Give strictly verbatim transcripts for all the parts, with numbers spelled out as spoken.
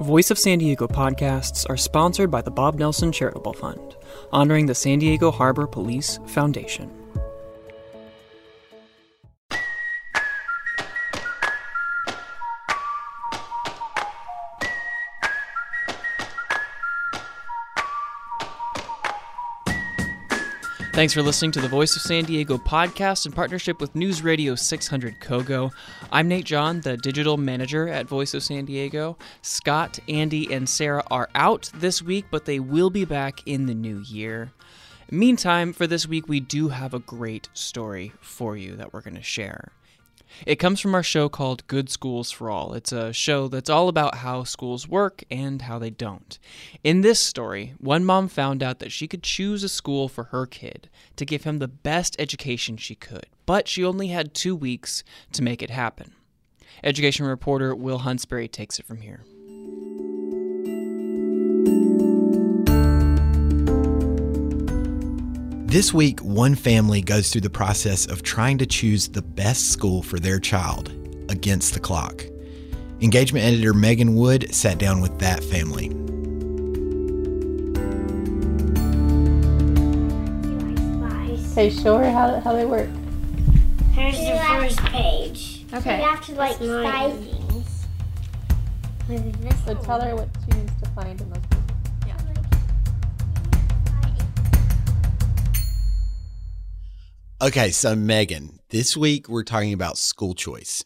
Voice of San Diego podcasts are sponsored by the Bob Nelson Charitable Fund, honoring the San Diego Harbor Police Foundation. Thanks for listening to the Voice of San Diego podcast in partnership with News Radio six hundred Kogo. I'm Nate John, the digital manager at Voice of San Diego. Scott, Andy, and Sarah are out this week, but they will be back in the new year. Meantime, for this week, we do have a great story for you that we're going to share. It comes from our show called Good Schools for All. It's a show that's all about how schools work and how they don't. In this story, one mom found out that she could choose a school for her kid to give him the best education she could, but she only had two weeks to make it happen. Education reporter Will Huntsbury takes it from here. This week, one family goes through the process of trying to choose the best school for their child, against the clock. Engagement editor Megan Wood sat down with that family. Hey, sure, how how they work? Here's the first page. Okay. So you have to like size things. So tell her what she needs to find in those pages. Okay, so Megan, this week we're talking about school choice.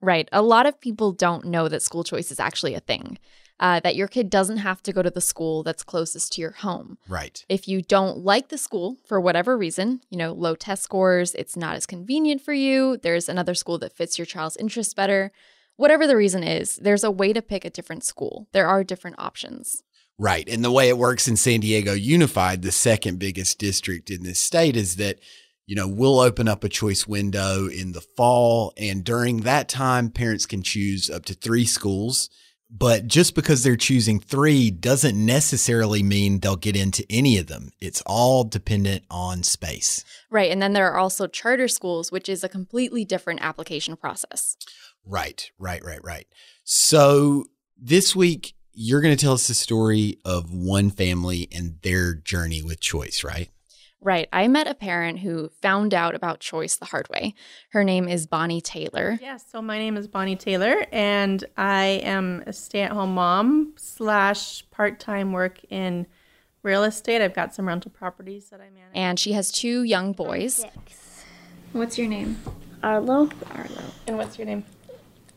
Right. A lot of people don't know that school choice is actually a thing, uh, that your kid doesn't have to go to the school that's closest to your home. Right. If you don't like the school for whatever reason, you know, low test scores, it's not as convenient for you, there's another school that fits your child's interests better, whatever the reason is, there's a way to pick a different school. There are different options. Right. And the way it works in San Diego Unified, the second biggest district in this state, is that you know, we'll open up a choice window in the fall, and during that time, parents can choose up to three schools. But just because they're choosing three doesn't necessarily mean they'll get into any of them. It's all dependent on space. Right. And then there are also charter schools, which is a completely different application process. Right, right, right, right. So this week, you're going to tell us the story of one family and their journey with choice, right? Right. I met a parent who found out about choice the hard way. Her name is Bonnie Taylor. Yes. Yeah, so my name is Bonnie Taylor, and I am a stay-at-home mom slash part-time work in real estate. I've got some rental properties that I manage. And she has two young boys. Six. What's your name? Arlo. Arlo. And what's your name?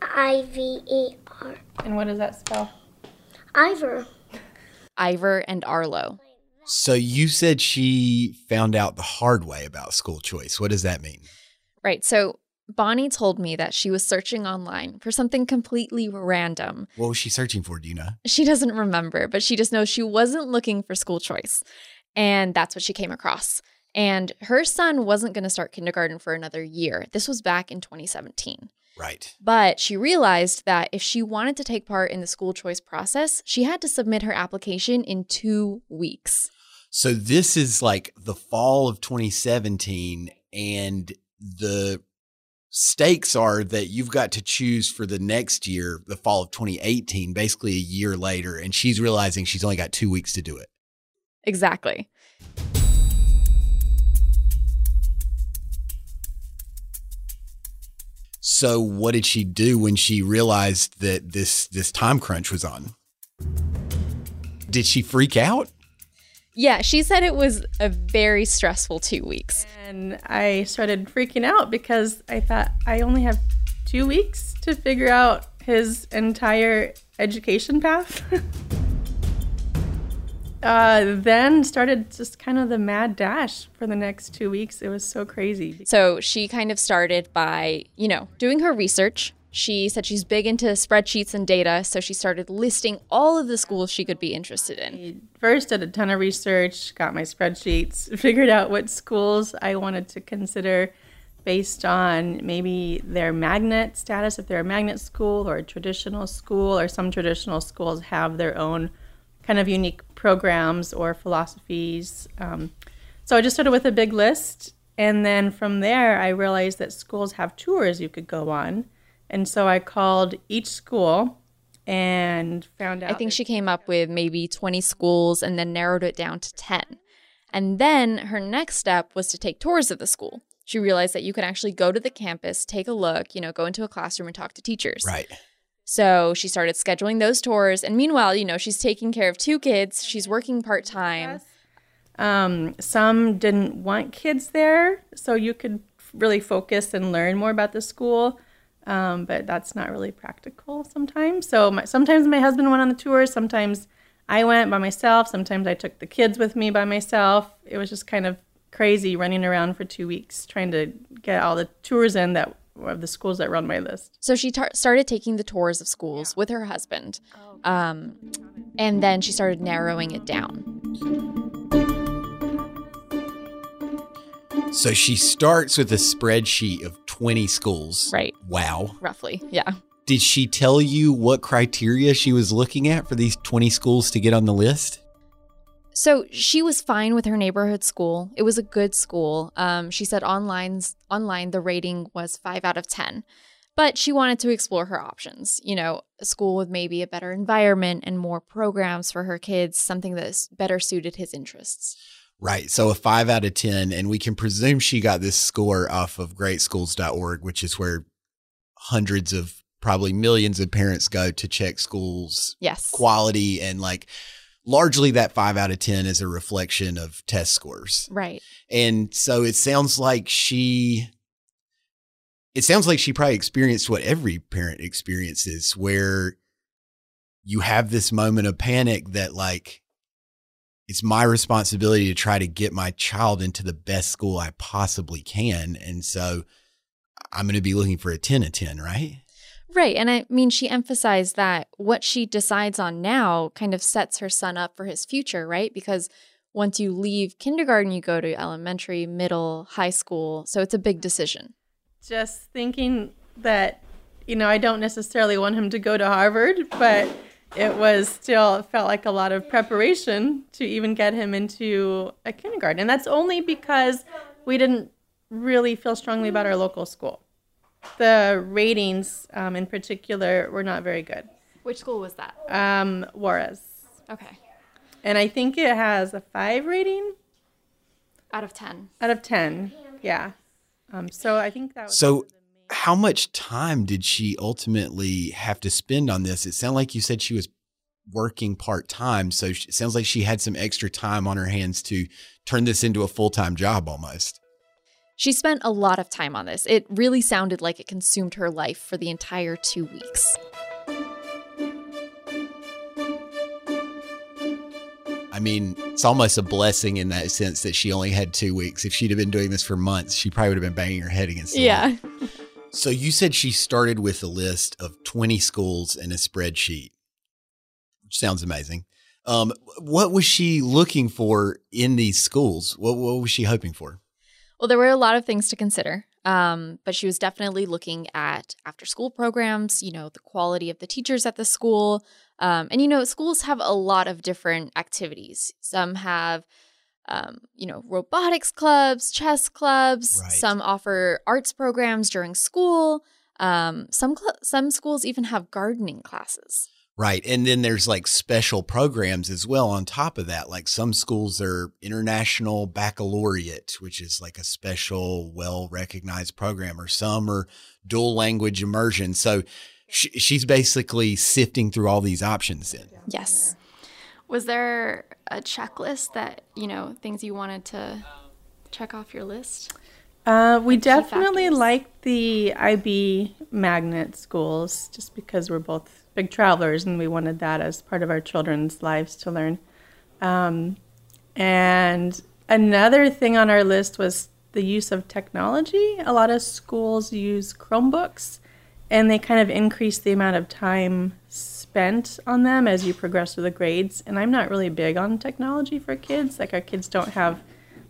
I V E R. And what does that spell? Iver. Iver and Arlo. So you said she found out the hard way about school choice. What does that mean? Right. So Bonnie told me that she was searching online for something completely random. What was she searching for? Do you know? She doesn't remember, but she just knows she wasn't looking for school choice. And that's what she came across. And her son wasn't going to start kindergarten for another year. This was back in twenty seventeen. Right. But she realized that if she wanted to take part in the school choice process, she had to submit her application in two weeks. So this is like the fall of twenty seventeen, and the stakes are that you've got to choose for the next year, the fall of twenty eighteen, basically a year later, and she's realizing she's only got two weeks to do it. Exactly. So what did she do when she realized that this this time crunch was on? Did she freak out? Yeah, she said it was a very stressful two weeks. And I started freaking out because I thought, I only have two weeks to figure out his entire education path. Uh, then started just kind of the mad dash for the next two weeks. It was so crazy. So she kind of started by, you know, doing her research. She said she's big into spreadsheets and data, so she started listing all of the schools she could be interested in. I first did a ton of research, got my spreadsheets, figured out what schools I wanted to consider based on maybe their magnet status, if they're a magnet school or a traditional school, or some traditional schools have their own kind of unique programs or philosophies. Um, so I just started with a big list, and then from there I realized that schools have tours you could go on. And so I called each school and found out. I think she came up with maybe twenty schools and then narrowed it down to ten. And then her next step was to take tours of the school. She realized that you could actually go to the campus, take a look, you know, go into a classroom and talk to teachers. Right. So she started scheduling those tours. And meanwhile, you know, she's taking care of two kids. She's working part-time. Um, some didn't want kids there, so you could really focus and learn more about the school. Um, but that's not really practical sometimes. So my, sometimes my husband went on the tour. Sometimes I went by myself. Sometimes I took the kids with me by myself. It was just kind of crazy running around for two weeks trying to get all the tours in that of the schools that were on my list. So she tar- started taking the tours of schools yeah. with her husband. Um, and then she started narrowing it down. So she starts with a spreadsheet of twenty schools. Right. Wow. Roughly, yeah. Did she tell you what criteria she was looking at for these twenty schools to get on the list? So she was fine with her neighborhood school. It was a good school. Um, she said online's, online the rating was five out of ten. But she wanted to explore her options. You know, a school with maybe a better environment and more programs for her kids, something that's better suited his interests. Right. So a five out of ten. And we can presume she got this score off of great schools dot org, which is where hundreds of probably millions of parents go to check schools' yes. quality, and like largely that five out of ten is a reflection of test scores. Right. And so it sounds like she it sounds like she probably experienced what every parent experiences, where you have this moment of panic that like, it's my responsibility to try to get my child into the best school I possibly can. And so I'm going to be looking for a ten out of ten, right? Right. And I mean, she emphasized that what she decides on now kind of sets her son up for his future, right? Because once you leave kindergarten, you go to elementary, middle, high school. So it's a big decision. Just thinking that, you know, I don't necessarily want him to go to Harvard, but it was still, it felt like a lot of preparation to even get him into a kindergarten. And that's only because we didn't really feel strongly about our local school. The ratings, um, in particular, were not very good. Which school was that? Um, Juarez. Okay. And I think it has a five rating. Out of ten. Out of ten, yeah. Um, so I think that was... So how much time did she ultimately have to spend on this? It sounded like you said she was working part-time, so it sounds like she had some extra time on her hands to turn this into a full-time job almost. She spent a lot of time on this. It really sounded like it consumed her life for the entire two weeks. I mean, it's almost a blessing in that sense that she only had two weeks. If she'd have been doing this for months, she probably would have been banging her head against the yeah. wall. So you said she started with a list of twenty schools and a spreadsheet, which sounds amazing. Um, what was she looking for in these schools? What, what was she hoping for? Well, there were a lot of things to consider, um, but she was definitely looking at after-school programs, you know, the quality of the teachers at the school. Um, and, you know, schools have a lot of different activities. Some have, um, you know, robotics clubs, chess clubs. Right. Some offer arts programs during school. Um, some cl- some schools even have gardening classes. Right. And then there's like special programs as well on top of that. Like some schools are International Baccalaureate, which is like a special, well-recognized program, or some are dual language immersion. So sh- she's basically sifting through all these options then. Yes. Was there a checklist that, you know, things you wanted to check off your list? Uh, we definitely like the I B magnet schools just because we're both big travelers, and we wanted that as part of our children's lives to learn. Um, and another thing on our list was the use of technology. A lot of schools use Chromebooks, and they kind of increase the amount of time spent on them as you progress through the grades. And I'm not really big on technology for kids. Like, our kids don't have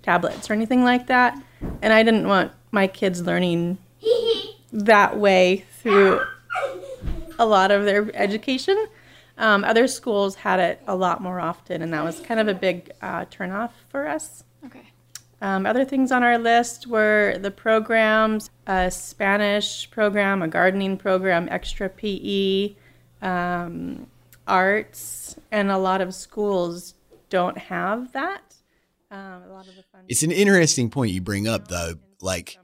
tablets or anything like that. And I didn't want my kids learning that way through a lot of their education. Um, other schools had it a lot more often, and that was kind of a big uh, turnoff for us. Okay. Um, other things on our list were the programs, a Spanish program, a gardening program, extra P E, um, arts, and a lot of schools don't have that. Um, a lot of the fun it's an interesting point you bring up, though, like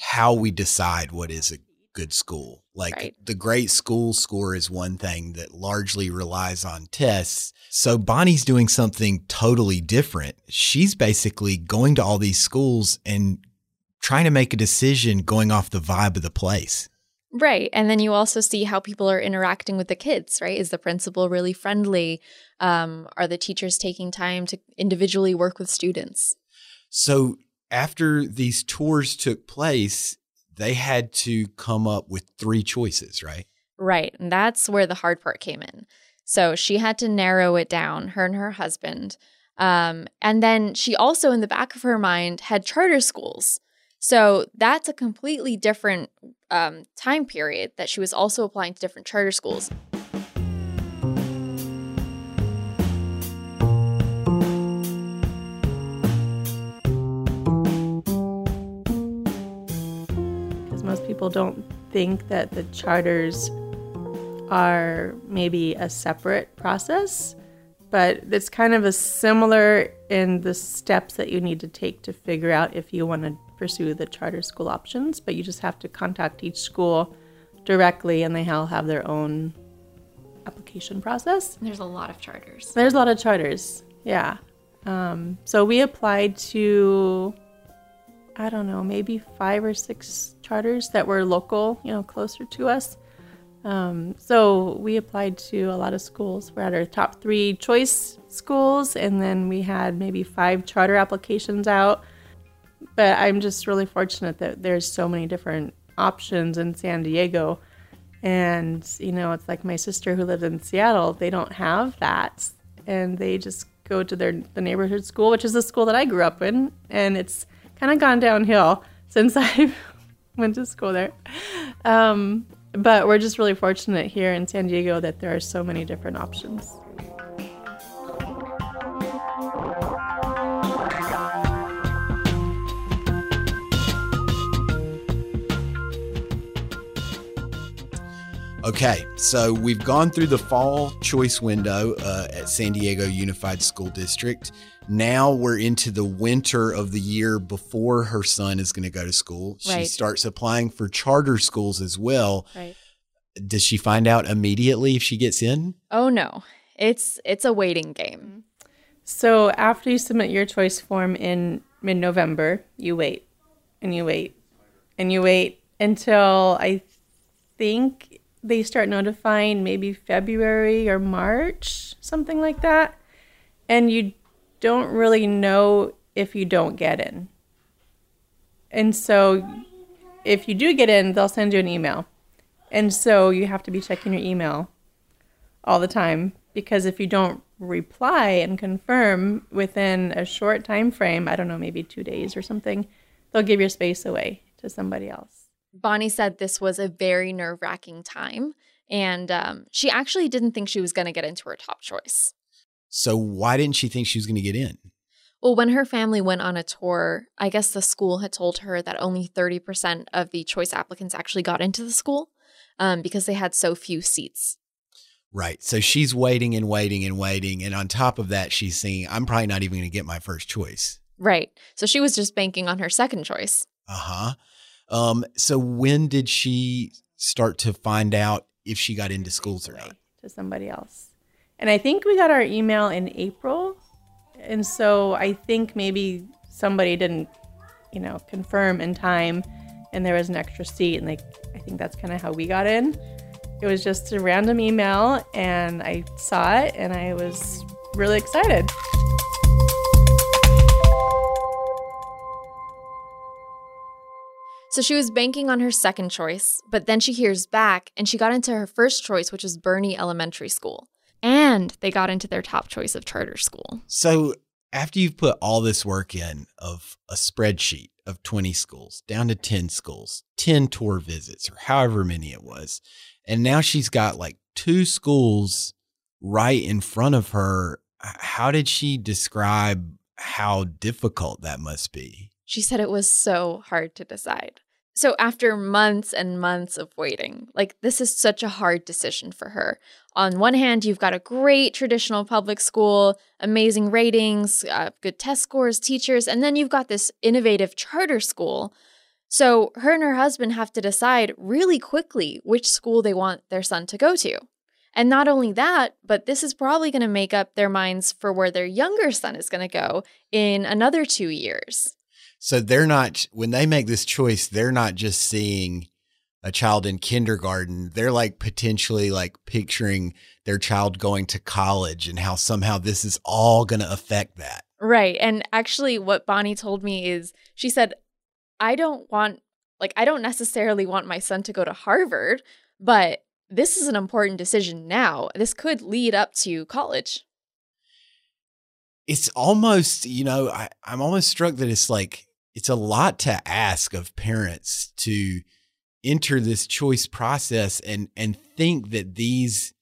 how we decide what is a good school. Like right. the great school score is one thing that largely relies on tests. So Bonnie's doing something totally different. She's basically going to all these schools and trying to make a decision going off the vibe of the place. Right. And then you also see how people are interacting with the kids, right? Is the principal really friendly? Um, are the teachers taking time to individually work with students? So after these tours took place, they had to come up with three choices, right? Right. And that's where the hard part came in. So she had to narrow it down, her and her husband. Um, and then she also, in the back of her mind, had charter schools. So that's a completely different um, time period that she was also applying to different charter schools. People don't think that the charters are maybe a separate process, but it's kind of a similar in the steps that you need to take to figure out if you want to pursue the charter school options, but you just have to contact each school directly and they all have their own application process. And there's a lot of charters. There's a lot of charters, yeah. Um, so we applied to, I don't know, maybe five or six charters that were local, you know, closer to us. Um, so we applied to a lot of schools. We're at our top three choice schools, and then we had maybe five charter applications out. But I'm just really fortunate that there's so many different options in San Diego. And, you know, it's like my sister who lives in Seattle, they don't have that. And they just go to their the neighborhood school, which is the school that I grew up in, and it's kind of gone downhill since I went to school there. Um, but we're just really fortunate here in San Diego that there are so many different options. Okay, so we've gone through the fall choice window uh, at San Diego Unified School District. Now we're into the winter of the year before her son is going to go to school. Right. She starts applying for charter schools as well. Right. Does she find out immediately if she gets in? Oh, no. It's it's a waiting game. So after you submit your choice form in mid-November, you wait and you wait and you wait until I think they start notifying maybe February or March, something like that. And you don't really know if you don't get in. And so if you do get in, they'll send you an email. And so you have to be checking your email all the time, because if you don't reply and confirm within a short time frame, I don't know, maybe two days or something, they'll give your space away to somebody else. Bonnie said this was a very nerve-wracking time, and um, she actually didn't think she was going to get into her top choice. So why didn't she think she was going to get in? Well, when her family went on a tour, I guess the school had told her that only thirty percent of the choice applicants actually got into the school um, because they had so few seats. Right. So she's waiting and waiting and waiting, and on top of that, she's saying, I'm probably not even going to get my first choice. Right. So she was just banking on her second choice. Uh-huh. Um, so when did she start to find out if she got into schools or not? To somebody else. And I think we got our email in April. And so I think maybe somebody didn't, you know, confirm in time and there was an extra seat. And like, I think that's kind of how we got in. It was just a random email and I saw it and I was really excited. So she was banking on her second choice, but then she hears back and she got into her first choice, which was Bernie Elementary School. And they got into their top choice of charter school. So after you've put all this work in of a spreadsheet of twenty schools down to ten schools, ten tour visits or however many it was, and now she's got like two schools right in front of her. How did she describe how difficult that must be? She said it was so hard to decide. So after months and months of waiting, like, this is such a hard decision for her. On one hand, you've got a great traditional public school, amazing ratings, uh, good test scores, teachers, and then you've got this innovative charter school. So her and her husband have to decide really quickly which school they want their son to go to. And not only that, but this is probably going to make up their minds for where their younger son is going to go in another two years. So they're not, when they make this choice, they're not just seeing a child in kindergarten. They're like potentially like picturing their child going to college and how somehow this is all going to affect that. Right. And actually what Bonnie told me is she said, I don't want, like, I don't necessarily want my son to go to Harvard, but this is an important decision now. This could lead up to college. It's almost, you know, I, I'm almost struck that it's like, it's a lot to ask of parents to enter this choice process and and think that these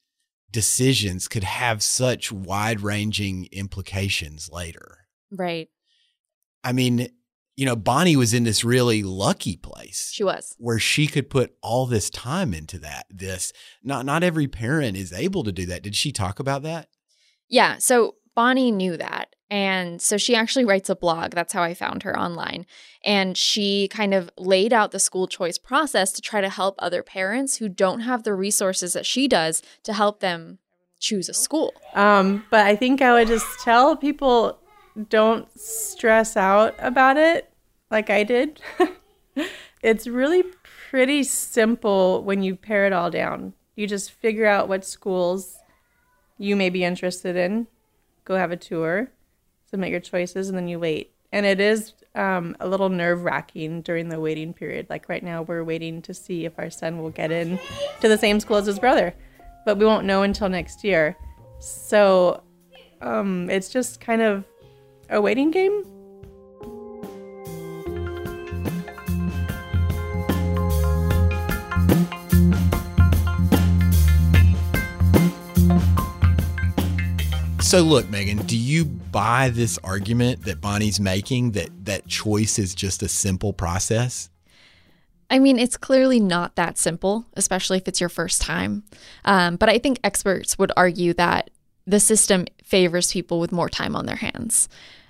decisions could have such wide-ranging implications later. Right. I mean, you know, Bonnie was in this really lucky place. She was. Where she could put all this time into that. This not not every parent is able to do that. Did she talk about that? Yeah, so Bonnie knew that. And so she actually writes a blog. That's how I found her online. And she kind of laid out the school choice process to try to help other parents who don't have the resources that she does to help them choose a school. Um, but I think I would just tell people, don't stress out about it like I did. It's really pretty simple when you pare it all down. You just figure out what schools you may be interested in. Go have a tour, submit your choices, and then you wait. And it is um, a little nerve-wracking during the waiting period. Like right now, we're waiting to see if our son will get in to the same school as his brother. But we won't know until next year. So um, it's just kind of a waiting game. So look, Megan, do you buy this argument that Bonnie's making that that choice is just a simple process? I mean, it's clearly not that simple, especially if it's your first time. Um, but I think experts would argue that the system favors people with more time on their hands.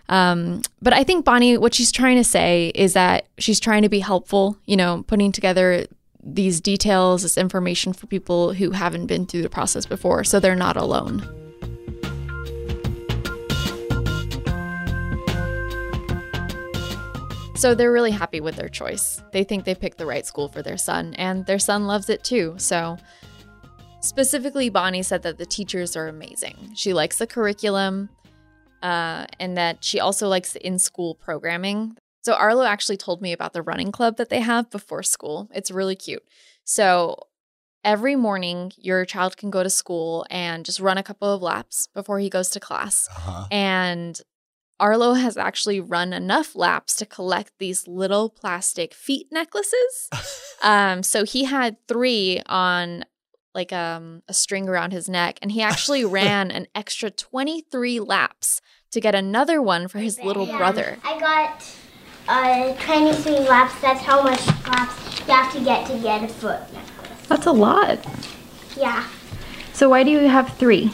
Um, but I think Bonnie, what she's trying to say is that she's trying to be helpful, you know, putting together these details, this information for people who haven't been through the process before, so they're not alone. So they're really happy with their choice. They think they picked the right school for their son, and their son loves it too. So specifically, Bonnie said that the teachers are amazing. She likes the curriculum, uh, and that she also likes the in-school programming. So Arlo actually told me about the running club that they have before school. It's really cute. So every morning, your child can go to school and just run a couple of laps before he goes to class. Uh-huh. And Arlo has actually run enough laps to collect these little plastic feet necklaces. Um, so he had three on like um, a string around his neck, and he actually ran an extra twenty-three laps to get another one for his little yeah. brother. I got uh, twenty-three laps. That's how much laps you have to get to get a foot necklace. That's a lot. Yeah. So why do you have three?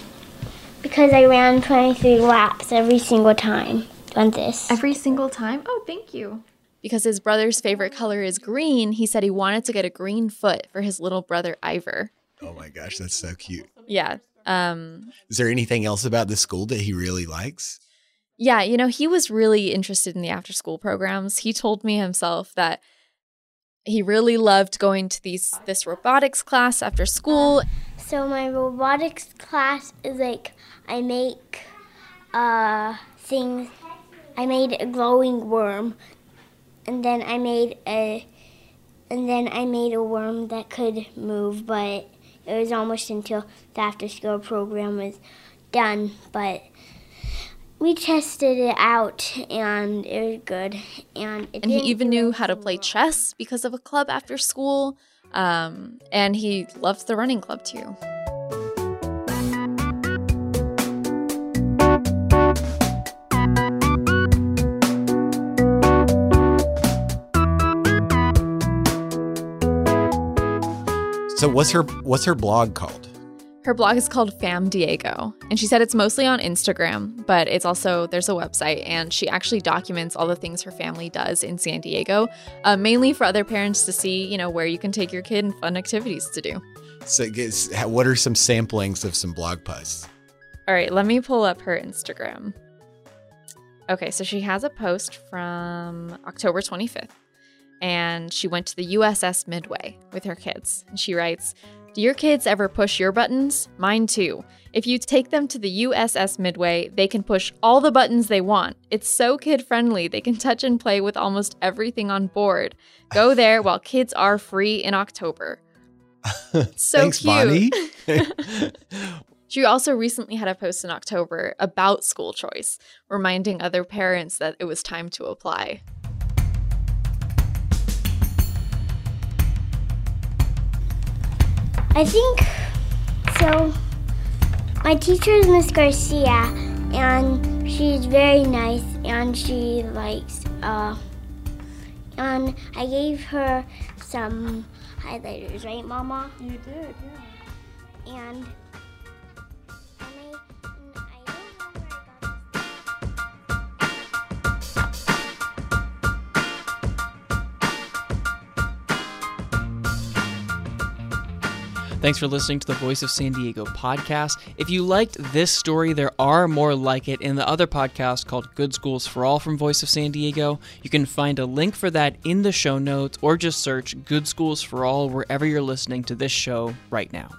Because I ran twenty-three laps every single time on this. Every single time? Oh, thank you. Because his brother's favorite color is green, he said he wanted to get a green foot for his little brother, Iver. Oh my gosh, that's so cute. Yeah. Um, is there anything else about the school that he really likes? Yeah, you know, he was really interested in the after-school programs. He told me himself that he really loved going to these this robotics class after school. So my robotics class is like, I make uh, things, I made a glowing worm, and then I made a, and then I made a worm that could move, but it was almost until the after school program was done, but we tested it out, and it was good. And, it and he even knew how to play chess because of a club after school. Um, and he loves the running club too. So what's her what's her blog called? Her blog is called Fam Diego, and she said it's mostly on Instagram, but it's also, there's a website, and she actually documents all the things her family does in San Diego, uh, mainly for other parents to see, you know, where you can take your kid and fun activities to do. So what are some samplings of some blog posts? All right, let me pull up her Instagram. Okay, so she has a post from October twenty-fifth, and she went to the U S S Midway with her kids, and she writes, "Do your kids ever push your buttons? Mine too. If you take them to the U S S Midway, they can push all the buttons they want. It's so kid-friendly. They can touch and play with almost everything on board. Go there while kids are free in October." So Thanks, cute. Bonnie. She also recently had a post in October about school choice, reminding other parents that it was time to apply. I think so. My teacher is Miss Garcia, and she's very nice, and she likes. Uh, and I gave her some highlighters, right, Mama? You did, yeah. And. Thanks for listening to the Voice of San Diego podcast. If you liked this story, there are more like it in the other podcast called Good Schools for All from Voice of San Diego. You can find a link for that in the show notes, or just search Good Schools for All wherever you're listening to this show right now.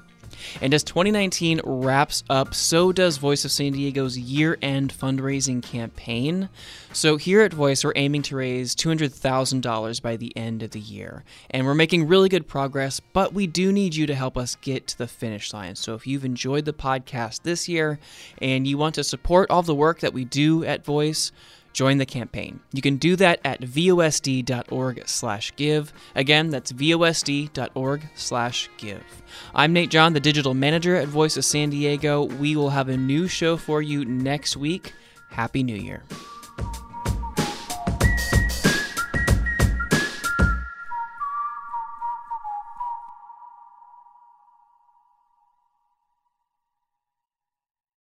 And as twenty nineteen wraps up, so does Voice of San Diego's year-end fundraising campaign. So here at Voice, we're aiming to raise two hundred thousand dollars by the end of the year. And we're making really good progress, but we do need you to help us get to the finish line. So if you've enjoyed the podcast this year and you want to support all the work that we do at Voice, join the campaign. You can do that at V O S D dot org slash give. Again, that's V O S D dot org slash give. I'm Nate John, the digital manager at Voice of San Diego. We will have a new show for you next week. Happy New Year.